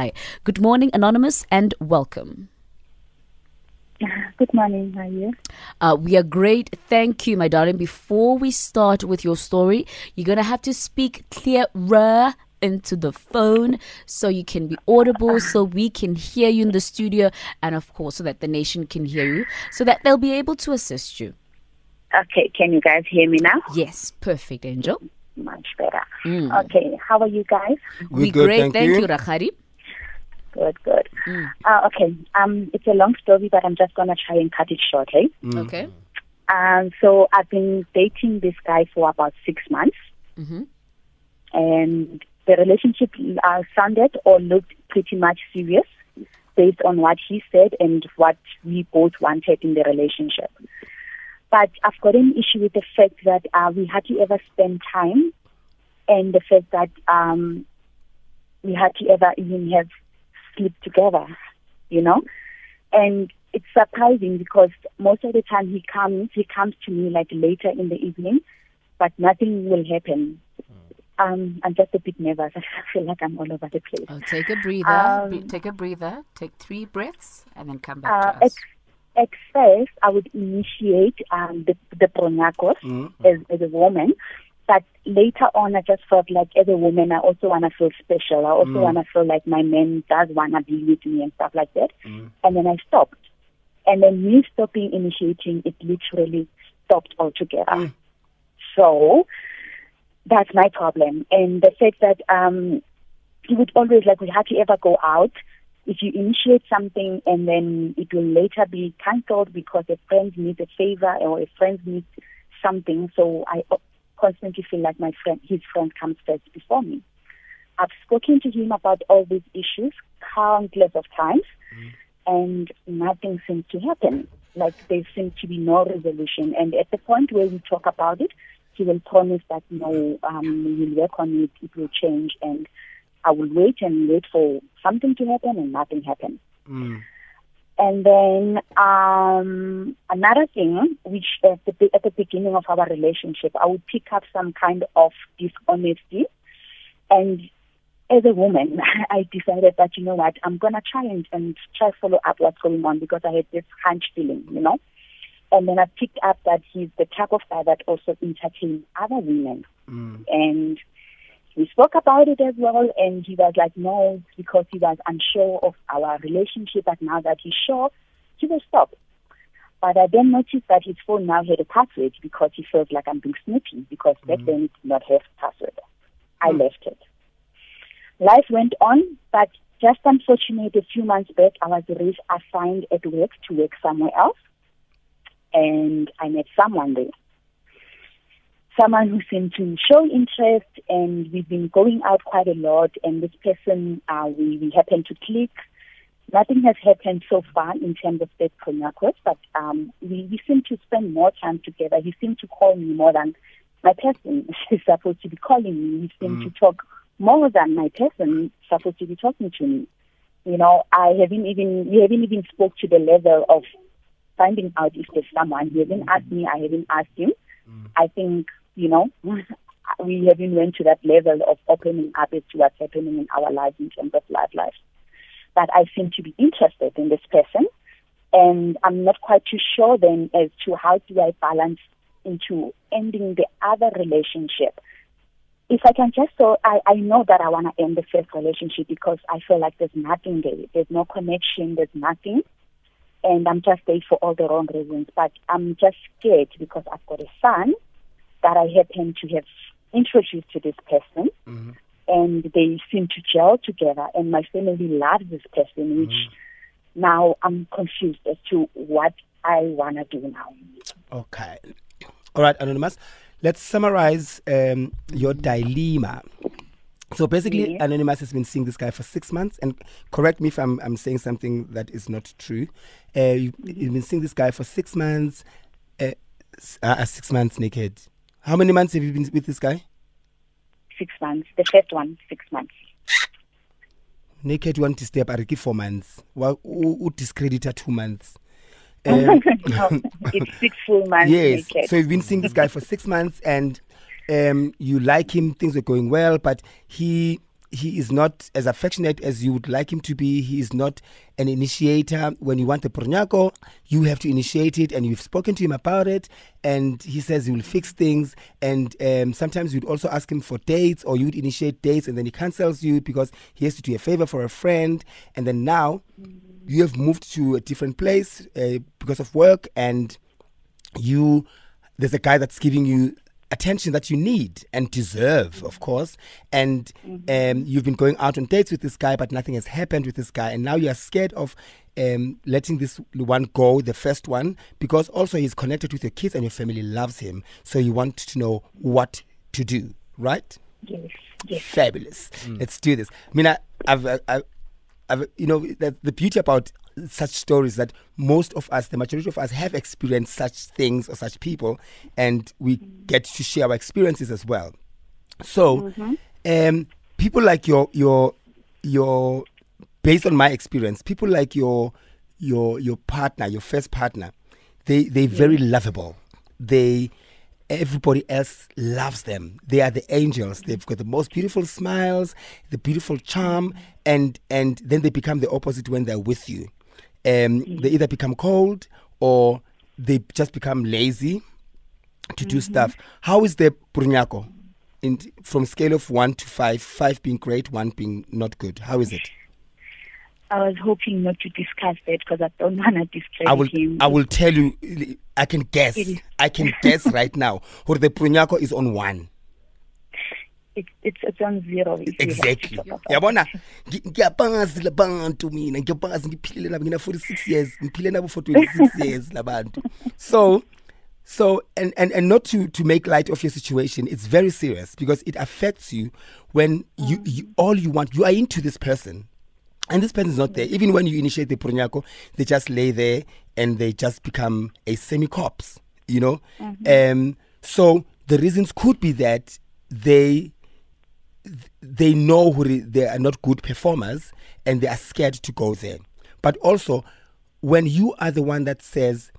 Hi. Good morning, Anonymous, and welcome. Good morning, how are you? We are great, thank you, my darling. Before we start with your story, you're going to have to speak clearer into the phone so you can be audible, so we can hear you in the studio, and of course, so that the nation can hear you, so that they'll be able to assist you. Okay, can you guys hear me now? Yes, perfect, Angel. Much better. Okay, how are you guys? We're good, great, thank you, Rahari. Good. Okay, it's a long story, but I'm just going to try and cut it short, eh? Okay. So I've been dating this guy for about 6 months. Mm-hmm. And the relationship sounded or looked pretty much serious based on what he said and what we both wanted in the relationship. But I've got an issue with the fact that we hardly ever spend time, and the fact that we hardly ever even have sleep together, you know. And it's surprising because most of the time he comes to me like later in the evening, but nothing will happen. I'm just a bit nervous. I feel like I'm all over the place. Oh, take a breather. Take 3 breaths and then come back to us. At first, I would initiate the pronacos as a woman, but later on, I just felt like as a woman, I also want to feel special. I also want to feel like my man does want to be with me and stuff like that. And then I stopped. And then me stopping initiating, it literally stopped altogether. So that's my problem. And the fact that he would always, like, we hardly ever go out. If you initiate something and then it will later be cancelled because a friend needs a favor or a friend needs something, so I constantly feel like his friend comes first before me. I've spoken to him about all these issues countless of times, and nothing seems to happen. Like, there seems to be no resolution. And at the point where we talk about it, he will promise that no, we'll work on it, it will change, and I will wait for something to happen, and nothing happened. And then another thing, which at the beginning of our relationship, I would pick up some kind of dishonesty. And as a woman, I decided that, you know what, I'm going to try and follow up what's going on, because I had this hunch feeling, you know. And then I picked up that he's the type of guy that also entertains other women. And we spoke about it as well, and he was like, no, because he was unsure of our relationship, but now that he's sure, he will stop. But I then noticed that his phone now had a password, because he felt like I'm being sneaky, because back then it did not have password. I left it. Life went on, but just unfortunately, a few months back, I was reassigned at work to work somewhere else, and I met someone there. Someone who seemed to show interest, and we've been going out quite a lot, and this person, we happen to click. Nothing has happened so far in terms of that connection, but we seem to spend more time together. He seemed to call me more than my person is supposed to be calling me. He seemed to talk more than my person is supposed to be talking to me. You know, we haven't even spoke to the level of finding out if there's someone. He hasn't asked me, I haven't asked him. I think, you know, we haven't went to that level of opening up to what's happening in our lives in terms of life. But I seem to be interested in this person, and I'm not quite too sure then as to how do I balance into ending the other relationship. If I can just, so I know that I want to end the first relationship because I feel like there's nothing there. There's no connection, there's nothing. And I'm just there for all the wrong reasons. But I'm just scared because I've got a son that I happen to have introduced to this person. And they seem to gel together. And my family loves this person, which now I'm confused as to what I want to do now. Okay. All right, Anonymous. Let's summarize your dilemma. So basically, Anonymous has been seeing this guy for 6 months, and correct me if I'm saying something that is not true. You've been seeing this guy for 6 months, 6 months naked. How many months have you been with this guy? 6 months. The first one, 6 months. Naked, you want to stay up at 4 months. Well, who discredit her 2 months? It's 6 full months. Yes. Naked. So you've been seeing this guy for 6 months, and you like him, things are going well, but he he is not as affectionate as you would like him to be. He is not an initiator. When you want a pornyako, you have to initiate it, and you've spoken to him about it, and he says he will fix things. And sometimes you'd also ask him for dates, or you'd initiate dates, and then he cancels you because he has to do a favor for a friend. And then now you have moved to a different place because of work, and there's a guy that's giving you attention that you need and deserve, of course, and you've been going out on dates with this guy, but nothing has happened with this guy, and now you are scared of letting this one go, the first one, because also he's connected with your kids and your family loves him, so you want to know what to do, right? Yes. Fabulous. Let's do this. I mean, I've you know, the beauty about such stories that most of us, the majority of us, have experienced such things or such people, and we get to share our experiences as well. So people like your based on my experience, people like your partner, your first partner, they're very lovable. Everybody else loves them. They are the angels. They've got the most beautiful smiles, the beautiful charm, and then they become the opposite when they're with you. They either become cold or they just become lazy to do stuff. How is the Purnyako from scale of 1 to 5, 5 being great, 1 being not good? How is it? I was hoping not to discuss that because I don't want to disturb him. I will tell you, I can guess. I can guess right now. Or the Purnyako is on 1. It's on 0. Exactly. Yabona, ngiyabazi labantu mina, ngiyabazi ngiphile nabo ngina 46 years, ngiphile nabo for 26 years labantu. So and not to make light of your situation, it's very serious because it affects you when you all you want, you are into this person. And this person is not there. Even when you initiate the Purnyako, they just lay there and they just become a semi-corpse, you know. So the reasons could be that they know who they are not good performers and they are scared to go there. But also, when you are the one that says,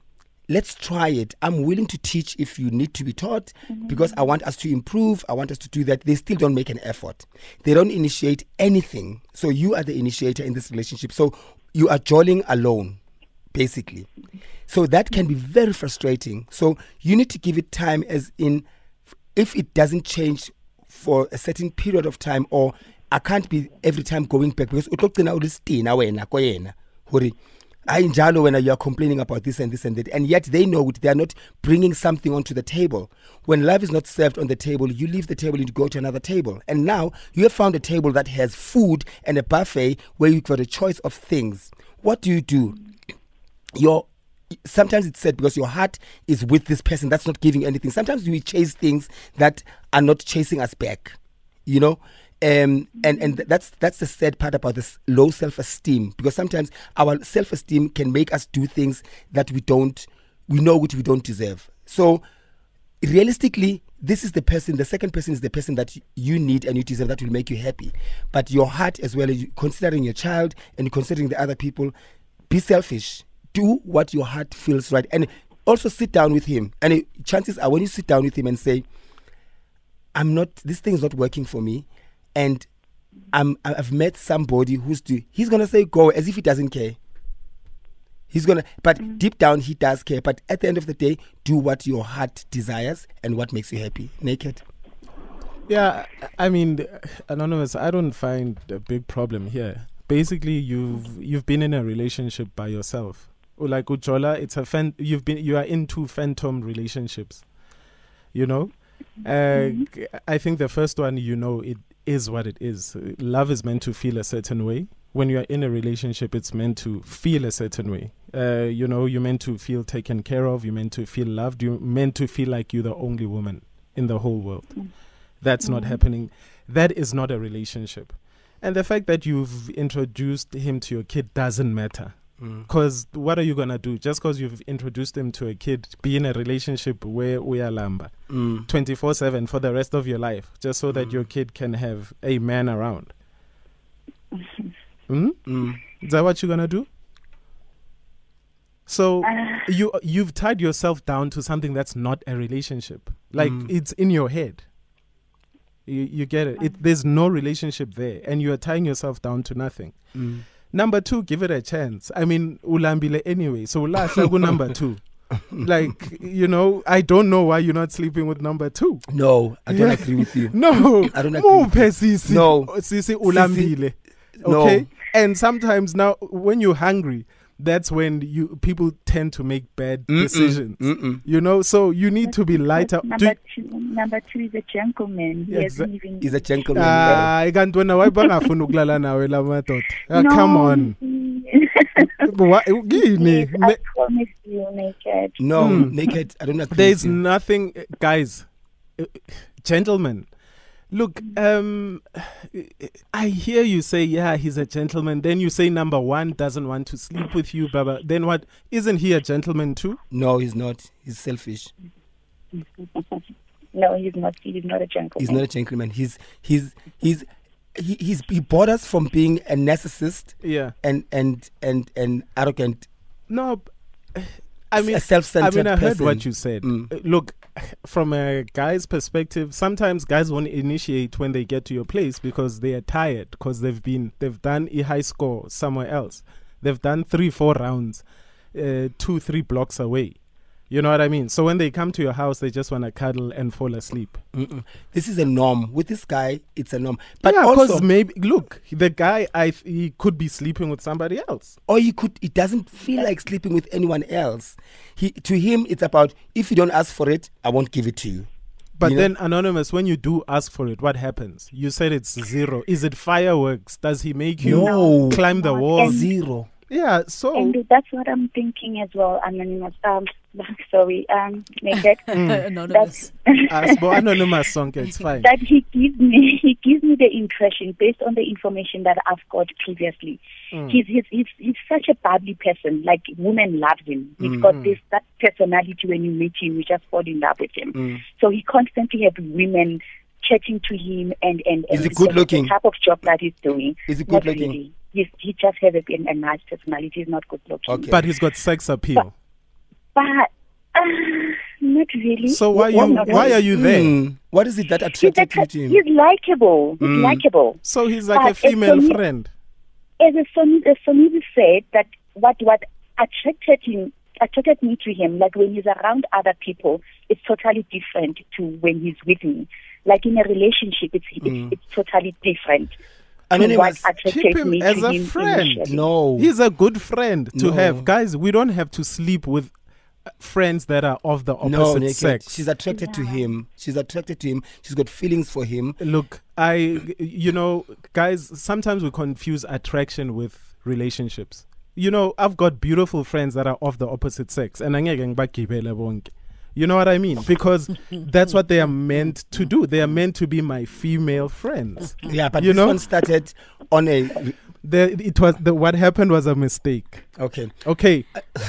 let's try it, I'm willing to teach if you need to be taught because I want us to improve, I want us to do that. They still don't make an effort. They don't initiate anything. So you are the initiator in this relationship. So you are jolling alone, basically. So that can be very frustrating. So you need to give it time, as in, if it doesn't change for a certain period of time, or I can't be every time going back because when you are complaining about this and this and that, and yet they know it, they are not bringing something onto the table. When love is not served on the table, you leave the table and you go to another table. And now you have found a table that has food and a buffet where you've got a choice of things. What do? Sometimes it's sad because your heart is with this person that's not giving anything. Sometimes we chase things that are not chasing us back, you know. And that's the sad part about this low self-esteem, because sometimes our self-esteem can make us do things that we don't deserve. So realistically, this is the person, the second person is the person that you need and you deserve, that will make you happy. But your heart as well, as considering your child and considering the other people, be selfish. Do what your heart feels right. And also sit down with him. And chances are when you sit down with him and say, this thing is not working for me, and I've met somebody he's gonna say go, as if he doesn't care. But deep down he does care. But at the end of the day, do what your heart desires and what makes you happy. Naked. Yeah, I mean, Anonymous, I don't find a big problem here. Basically, you've been in a relationship by yourself. Like Ujola, it's a you are into phantom relationships. You know, I think the first one, you know, it is what it is. Love is meant to feel a certain way. When you are in a relationship, it's meant to feel a certain way. You know, you're meant to feel taken care of. You're meant to feel loved. You're meant to feel like you're the only woman in the whole world. That's not happening. That is not a relationship. And the fact that you've introduced him to your kid doesn't matter. Because what are you going to do? Just because you've introduced him to a kid, be in a relationship where we are lamba 24/7 for the rest of your life, just so that your kid can have a man around. Is that what you're going to do? So you've tied yourself down to something that's not a relationship. Like, it's in your head. You get it. There's no relationship there, and you are tying yourself down to nothing. Mm. Number two, give it a chance. I mean, ulambile anyway. So last go number two. Like, you know, I don't know why you're not sleeping with number two. No, I don't agree with you. No, I don't agree with you. No, sisi ulambile. Okay, and sometimes now when you're hungry, that's when people tend to make bad decisions. You know, so you need to be lighter. Number two is a gentleman. He's a gentleman. I can't do now. Come on. I promise you, naked. No, naked. I don't agree. There's nothing, guys. Gentlemen. Look, I hear you say, yeah, he's a gentleman. Then you say number one doesn't want to sleep with you, Baba. Then what? Isn't he a gentleman too? No, he's not. He's selfish. No, he's not. He's not a gentleman. He's not a gentleman. He borders from being a narcissist. Yeah. And arrogant. No, I mean, a self-centered person. I heard what you said. Look. From a guy's perspective, sometimes guys won't initiate when they get to your place because they are tired, because they've done a high score somewhere else. They've done 3-4 rounds, 2-3 blocks away. You know what I mean? So when they come to your house, they just want to cuddle and fall asleep. This is a norm. With this guy, it's a norm. But yeah, also, maybe, look, the guy, he could be sleeping with somebody else. Or he doesn't feel like sleeping with anyone else. To him, it's about, if you don't ask for it, I won't give it to you. But then, Anonymous, when you do ask for it, what happens? You said it's zero. Is it fireworks? Does he make you climb the wall? Zero. Yeah, so... And that's what I'm thinking as well, Anonymous. Sorry, Naked. Anonymous. Anonymous song, it's fine. That he gives me the impression, based on the information that I've got previously, he's such a bubbly person. Like, women love him. He's got that personality. When you meet him, you just fall in love with him. So he constantly has women chatting to him, and it's the type of job that he's doing. Is he good looking? Really. He just has a nice personality. He's not good looking. Okay. But he's got sex appeal. But not really. So why are you there? What is it that attracted you to him? He's likable. So he's like a female friend. As Somizi said, that what attracted me to him, like when he's around other people, it's totally different to when he's with me. Like in a relationship, it's totally different. Anonymous, keep him as a friend. No. He's a good friend to have. Guys, we don't have to sleep with friends that are of the opposite sex. She's attracted to him. She's got feelings for him. Look, guys, sometimes we confuse attraction with relationships. You know, I've got beautiful friends that are of the opposite sex. And I'm going back to Belabonke. You know what I mean? Because that's what they are meant to do. They are meant to be my female friends. Yeah, but this one started on a... what happened was a mistake. Okay.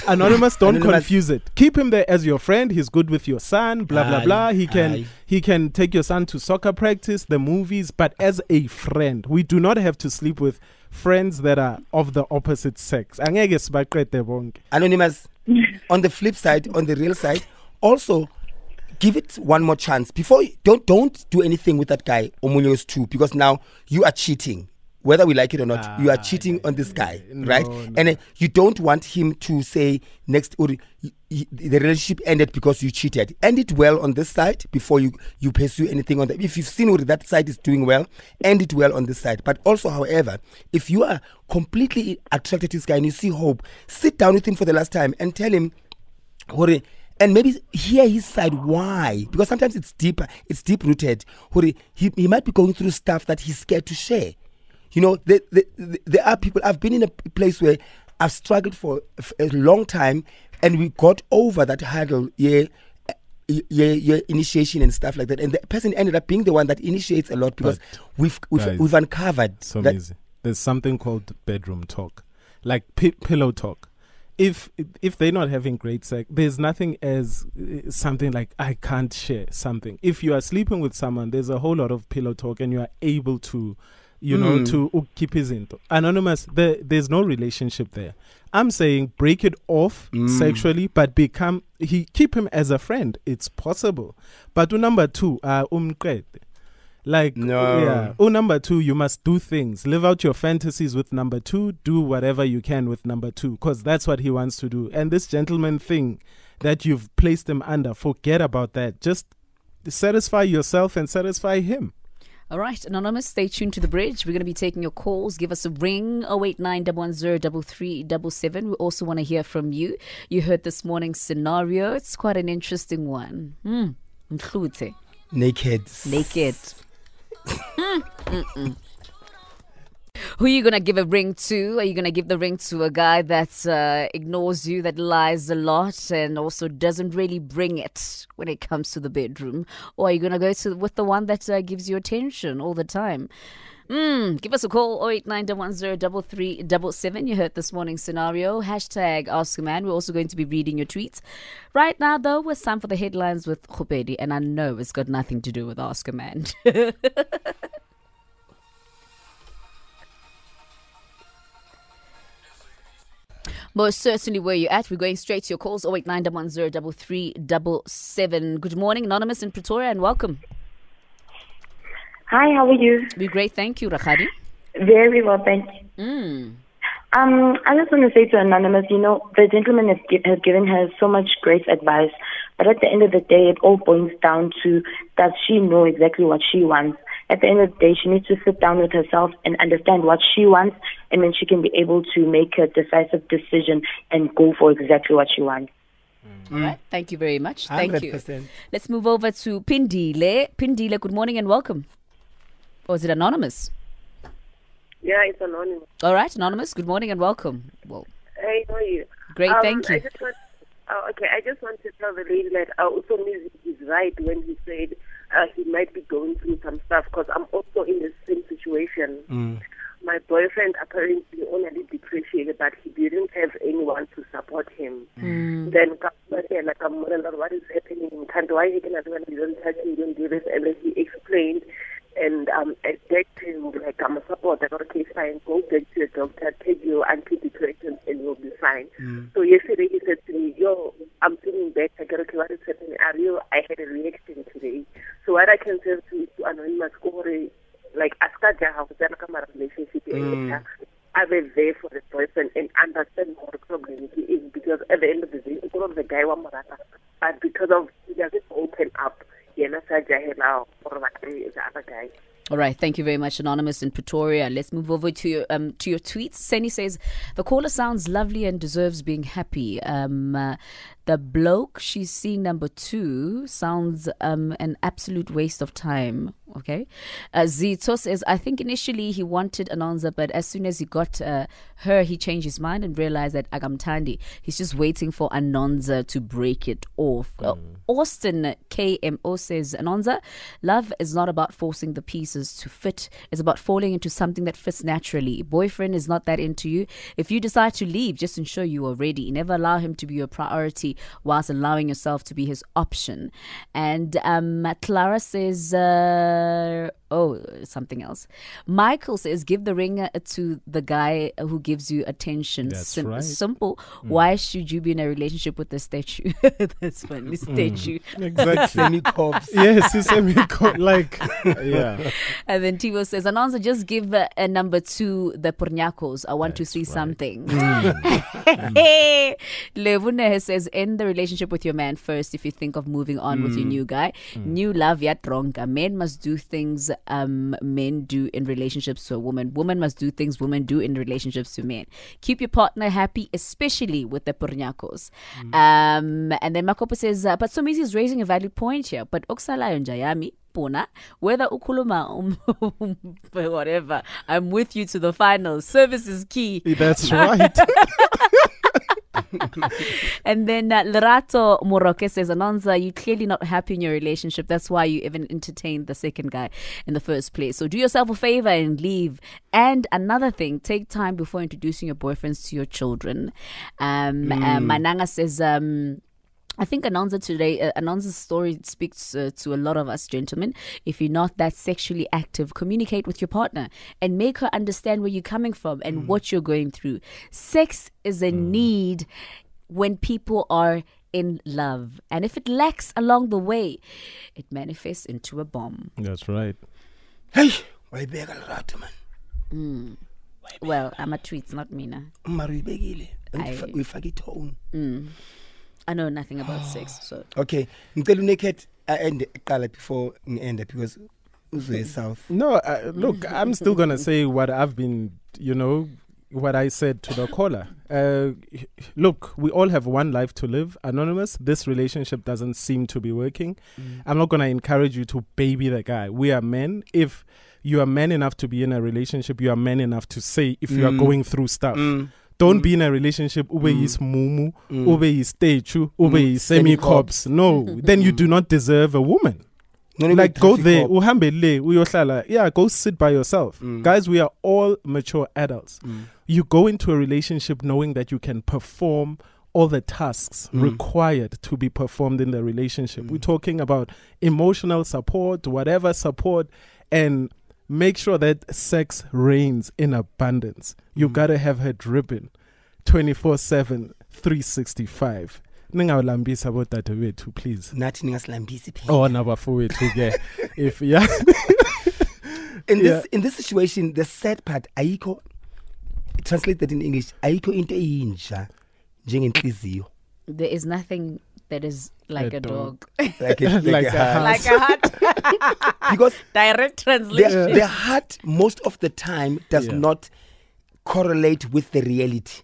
Anonymous, don't confuse it. Keep him there as your friend. He's good with your son, blah, blah, blah. He can take your son to soccer practice, the movies, but as a friend. We do not have to sleep with friends that are of the opposite sex. Anonymous, on the flip side, on the real side, also, give it one more chance. Before you, don't do anything with that guy. Omunyo's too, because now you are cheating. Whether we like it or not, you are cheating on this guy, right? No. And you don't want him to say next, or the relationship ended because you cheated. End it well on this side before you pursue anything on that. If you've seen what that side is doing well, end it well on this side. But also, however, if you are completely attracted to this guy and you see hope, sit down with him for the last time and tell him, and maybe hear his side why. Because sometimes it's deeper. It's deep-rooted. He might be going through stuff that he's scared to share. You know, there are people... I've been in a place where I've struggled for a long time and we got over that hurdle, initiation and stuff like that. And the person ended up being the one that initiates a lot because we've uncovered... So easy. There's something called bedroom talk, like pillow talk. If they're not having great sex, there's nothing as something like, I can't share something. If you are sleeping with someone, there's a whole lot of pillow talk and you are able to, to keep his into. Anonymous, there's no relationship there. I'm saying break it off sexually, but keep him as a friend. It's possible. But number two, Like, no. Yeah. Oh, number two, you must do things. Live out your fantasies with number two. Do whatever you can with number two, because that's what he wants to do. And this gentleman thing that you've placed him under, forget about that. Just satisfy yourself and satisfy him. All right, Anonymous, stay tuned to The Bridge. We're going to be taking your calls. Give us a ring, 089-110-3377. We also want to hear from you. You heard this morning's scenario. It's quite an interesting one. Naked. Who are you going to give a ring to? Are you going to give the ring to a guy that ignores you, that lies a lot, and also doesn't really bring it when it comes to the bedroom? Or are you going to go to with the one that gives you attention all the time? Give us a call, 089-110-3377. You heard this morning's scenario. # Ask a Man. We're also going to be reading your tweets. Right now, though, it's time for the headlines with Khopedi, and I know it's got nothing to do with Ask a Man. Most certainly where you're at. We're going straight to your calls, 089-110-3377. Good morning, Anonymous in Pretoria, and welcome. Hi, how are you? We're great, thank you, Rahari. Very well, thank you. I just want to say to Anonymous, you know, the gentleman has given her so much great advice, but at the end of the day, it all boils down to, does she know exactly what she wants? At the end of the day, she needs to sit down with herself and understand what she wants, and then she can be able to make a decisive decision and go for exactly what she wants. All right. Thank you very much. 100%. Thank you. Let's move over to Pindile. Pindile, good morning and welcome. Or is it Anonymous? Yeah, it's Anonymous. All right, Anonymous, good morning and welcome. Whoa. Hey, how are you? Great, thank you. I just want to tell the lady that Somizi is right when he said he might be going through some stuff, because I'm also in the same situation. My boyfriend apparently only depreciated, but he didn't have anyone to support him. Then I'm wondering what is happening in country, why he cannot do anything, don't touch him, don't do this, and then he explained, and at that time, I'm a supporter, okay, fine, go back to the doctor, take your antidepressants, and you'll be fine. So yesterday he said to me, yo, I'm feeling better, I got okay, what is happening? I had a reaction today. So what I can say to Anonymous, like, after their house, then come a relationship, I was there for the person and understand what the problem is, because at the end of the day, it's not the guy one more, but because of he doesn't open up, yeah, that's how now or what is the other guy. All right, thank you very much, Anonymous in Pretoria. Let's move over to your tweets. Seni says, the caller sounds lovely and deserves being happy. The bloke she's seeing, number two, sounds an absolute waste of time. Okay. Zito says, I think initially he wanted Anonza, but as soon as he got her, he changed his mind and realized that Agamtandi, he's just waiting for Anonza to break it off. Austin KMO says, Anonza, love is not about forcing the pieces to fit. It's about falling into something that fits naturally. Boyfriend is not that into you. If you decide to leave, just ensure you are ready. Never allow him to be your priority whilst allowing yourself to be his option. And Clara says, something else. Michael says, give the ring to the guy who gives you attention. That's right. Simple. Why should you be in a relationship with a statue? That's funny. Statue. Exactly. Semi-corpse. Yes, it's semi-corpse. Like, yeah. And then Tivo says, Anonza, just give a number to the Pornyakos. I want to see something. Levune says, end the relationship with your man first if you think of moving on with your new guy. New love yet ronka. Men must do things men do in relationships to a woman. Women must do things women do in relationships to men. Keep your partner happy, especially with the Pornyakos. And then Makopo says, but Somizi is raising a valid point here, but Oksala and Jayami, whether ukuluma whatever, I'm with you to the final. Service is key. That's right. And then Lerato Morroke says, Anonza, you're clearly not happy in your relationship. That's why you even entertained the second guy in the first place. So do yourself a favor and leave. And another thing, take time before introducing your boyfriends to your children. Mananga says, I think Anonza today, Anonza's story speaks to a lot of us, gentlemen. If you're not that sexually active, communicate with your partner and make her understand where you're coming from and what you're going through. Sex is a need when people are in love. And if it lacks along the way, it manifests into a bomb. That's right. Hey, why beg a lot, man? Well, I'm a tweet, not Mina. We forget home. I know nothing about sex, so. Okay, until naked, I end color before I end it because South. No, look, I'm still gonna say what I've been, you know, what I said to the caller. Look, we all have one life to live. Anonymous, this relationship doesn't seem to be working. I'm not gonna encourage you to baby the guy. We are men. If you are man enough to be in a relationship, you are man enough to say if you are going through stuff. Don't be in a relationship ube is mumu, ube is techu, ube is semi-cops. No, then you do not deserve a woman. Like, go there, yeah, go sit by yourself. Guys, we are all mature adults. You go into a relationship knowing that you can perform all the tasks required to be performed in the relationship. We're talking about emotional support, whatever support, and make sure that sex reigns in abundance. You gotta have her dripping 24/7, 365. Ningawulambisa abodade wethu, please. Nathi ningasilambisi phela. Oh, nabafowethu ke. If yeah. In this situation, the sad part, ayikho, translated in English, ayikho into eyinja njengenhliziyo. There is nothing that is like a dog. Like a heart. Because direct translation. The heart most of the time does not correlate with the reality.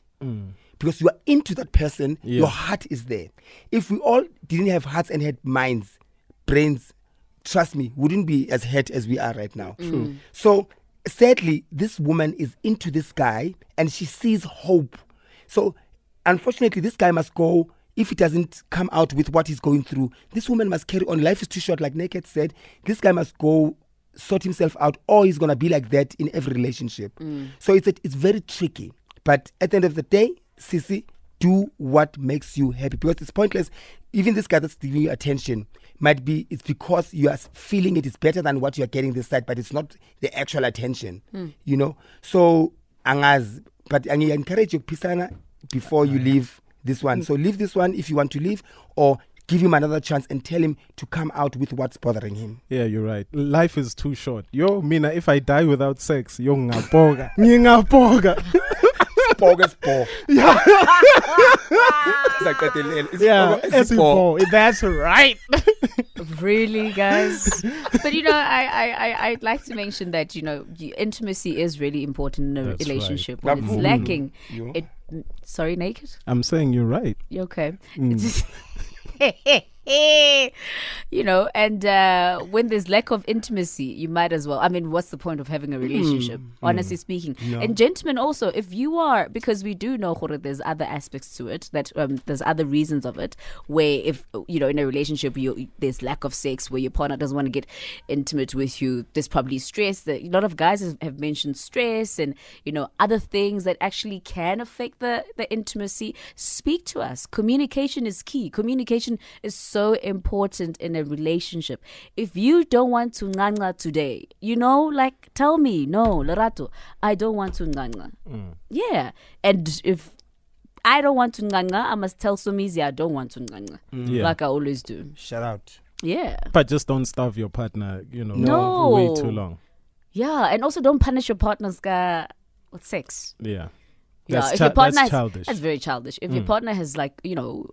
Because you are into that person, your heart is there. If we all didn't have hearts and had minds, brains, trust me, wouldn't be as hurt as we are right now. True. So sadly, this woman is into this guy and she sees hope. So unfortunately, this guy must go. If he doesn't come out with what he's going through, this woman must carry on. Life is too short, like Naked said. This guy must go sort himself out, or he's going to be like that in every relationship. So it's very tricky. But at the end of the day, Sisi, do what makes you happy, because it's pointless. Even this guy that's giving you attention might be, it's because you are feeling it is better than what you are getting this side, but it's not the actual attention, you know. So, but I encourage you, Pisana, before you leave this one. So leave this one if you want to leave, or give him another chance and tell him to come out with what's bothering him. Yeah, you're right. Life is too short. Yo, Mina, if I die without sex, yo, ngapoga. Ngapoga. Yeah. That's right. Really, guys. But you know, I'd like to mention that, you know, intimacy is really important in a relationship. Right. When it's lacking, it. Sorry, Naked. I'm saying you're right. You're okay. You know, and when there's lack of intimacy, you might as well. I mean, what's the point of having a relationship, honestly speaking? No. And gentlemen, also, if you are, because we do know there's other aspects to it, that there's other reasons of it, where if, you know, in a relationship, there's lack of sex, where your partner doesn't want to get intimate with you, there's probably stress. That a lot of guys have mentioned stress and, you know, other things that actually can affect the intimacy. Speak to us. Communication is key. Communication is so important in a relationship. If you don't want to nganga today, you know, like, tell me, no, Lerato, I don't want to nganga. Yeah. And if I don't want to nganga, I must tell Somizi I don't want to nganga, like I always do. Shout out. Yeah. But just don't starve your partner, you know, way too long. Yeah. And also don't punish your partner's guy with sex. Yeah. That's childish. That's very childish. If your partner has, like, you know,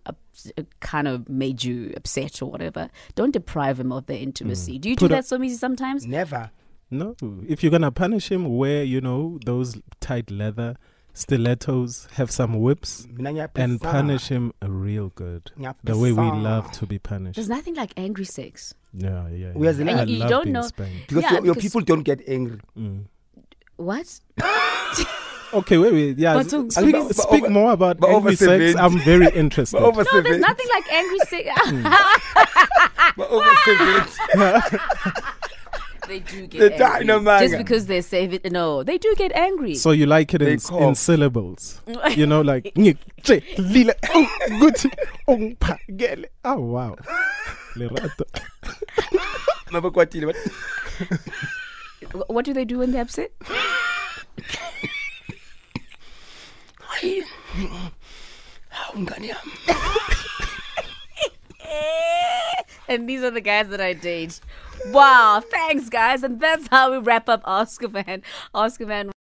kind of made you upset or whatever, don't deprive him of their intimacy. Do you do that so easy sometimes? Never. No. If you're going to punish him, wear, you know, those tight leather stilettos, have some whips, and punish him real good. The way we love to be punished. There's nothing like angry sex. Yeah. You don't know. Because your people don't get angry. What? Okay, wait. Yeah, speak more about angry sex. I'm very interested. No, there's nothing like angry sex. But they do get angry. Just because they save it. No, they do get angry. So you like it in syllables. You know, like. Oh, wow. What do they do when they're upset? And these are the guys that I date. Wow, thanks guys, and that's how we wrap up Oscar Van.